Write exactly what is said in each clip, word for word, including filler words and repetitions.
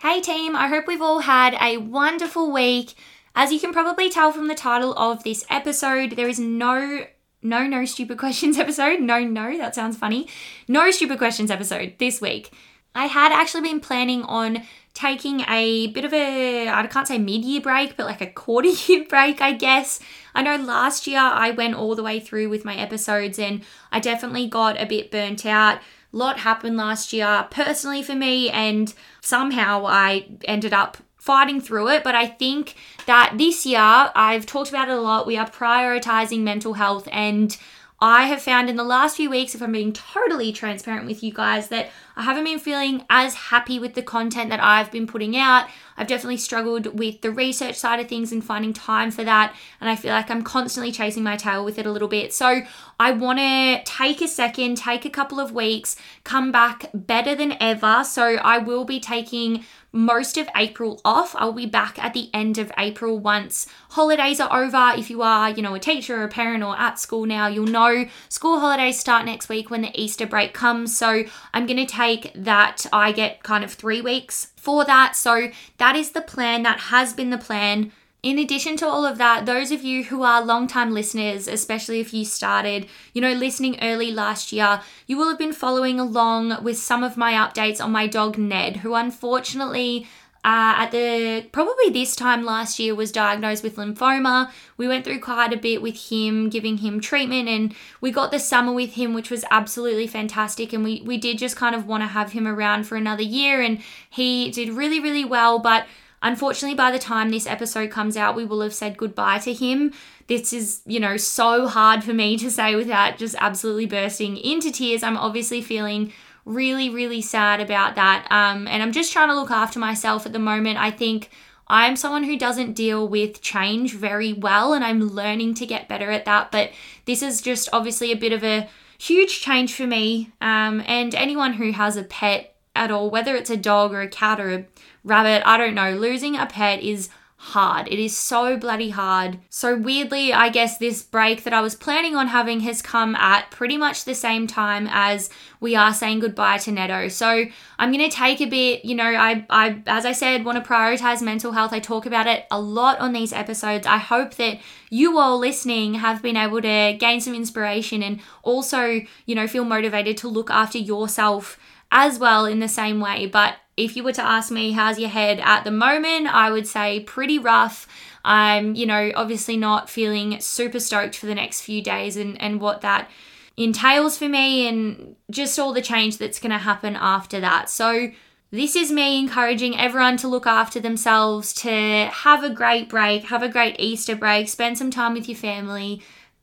Hey team, I hope we've all had a wonderful week. As you can probably tell from the title of this episode, there is no, no, no stupid questions episode. No, no, that sounds funny. No stupid questions episode this week. I had actually been planning on taking a bit of a, I can't say mid-year break, but like a quarter-year break, I guess. I know last year I went all the way through with my episodes and I definitely got a bit burnt out. A lot happened last year personally for me, and somehow I ended up fighting through it. But I think that this year, I've talked about it a lot, we are prioritizing mental health, and I have found in the last few weeks, if I'm being totally transparent with you guys, that I haven't been feeling as happy with the content that I've been putting out. I've definitely struggled with the research side of things and finding time for that. And I feel like I'm constantly chasing my tail with it a little bit. So I want to take a second, take a couple of weeks, come back better than ever. So I will be taking most of April off. I'll be back at the end of April once holidays are over. If you are, you know, a teacher or a parent or at school now, you'll know school holidays start next week when the Easter break comes. So I'm going to take that. I get kind of three weeks for that. So that is the plan. That has been the plan. In addition to all of that, those of you who are long-time listeners, especially if you started, you know, listening early last year, you will have been following along with some of my updates on my dog Ned, who unfortunately uh, at the probably this time last year was diagnosed with lymphoma. We went through quite a bit with him, giving him treatment, and we got the summer with him, which was absolutely fantastic. And we we did just kind of want to have him around for another year, and he did really, really well, but unfortunately, by the time this episode comes out, we will have said goodbye to him. This is, you know, so hard for me to say without just absolutely bursting into tears. I'm obviously feeling really, really sad about that. Um, and I'm just trying to look after myself at the moment. I think I'm someone who doesn't deal with change very well, and I'm learning to get better at that. But this is just obviously a bit of a huge change for me. Um, and anyone who has a pet at all, whether it's a dog or a cat or a rabbit, I don't know. Losing a pet is hard. It is so bloody hard. So weirdly, I guess this break that I was planning on having has come at pretty much the same time as we are saying goodbye to Neddo. So I'm going to take a bit, you know, I, I, as I said, want to prioritize mental health. I talk about it a lot on these episodes. I hope that you all listening have been able to gain some inspiration and also, you know, feel motivated to look after yourself as well in the same way. But if you were to ask me, how's your head at the moment, I would say pretty rough. I'm, you know, obviously not feeling super stoked for the next few days and, and what that entails for me and just all the change that's going to happen after that. So this is me encouraging everyone to look after themselves, to have a great break, have a great Easter break, spend some time with your family,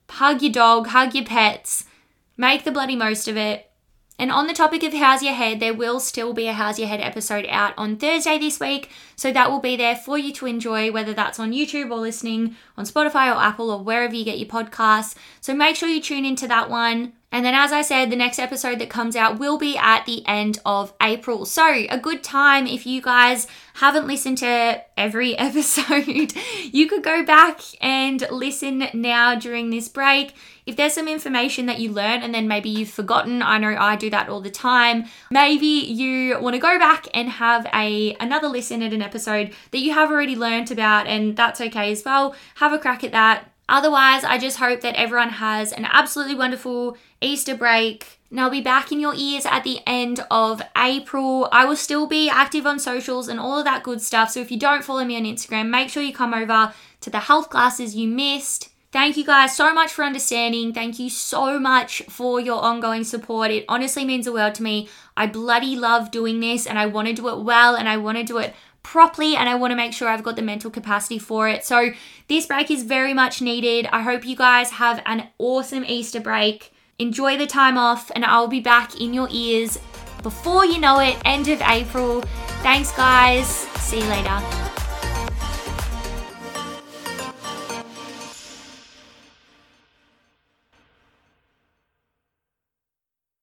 hug your dog, hug your pets, make the bloody most of it. And on the topic of How's Your Head, there will still be a How's Your Head episode out on Thursday this week. So that will be there for you to enjoy, whether that's on YouTube or listening on Spotify or Apple or wherever you get your podcasts. So make sure you tune into that one. And then, as I said, the next episode that comes out will be at the end of April. So a good time if you guys haven't listened to every episode, you could go back and listen now during this break. If there's some information that you learn and then maybe you've forgotten, I know I do that all the time. Maybe you want to go back and have a another listen at an episode that you have already learned about, and that's okay as well. Have a crack at that. Otherwise, I just hope that everyone has an absolutely wonderful Easter break, and I'll be back in your ears at the end of April. I will still be active on socials and all of that good stuff, so if you don't follow me on Instagram, make sure you come over to The Health Classes You Missed. Thank you guys so much for understanding. Thank you so much for your ongoing support. It honestly means the world to me. I bloody love doing this, and I want to do it well, and I want to do it properly, and I want to make sure I've got the mental capacity for it. So this break is very much needed. I hope you guys have an awesome Easter break. Enjoy the time off, and I'll be back in your ears before you know it, end of April. Thanks guys, see you later.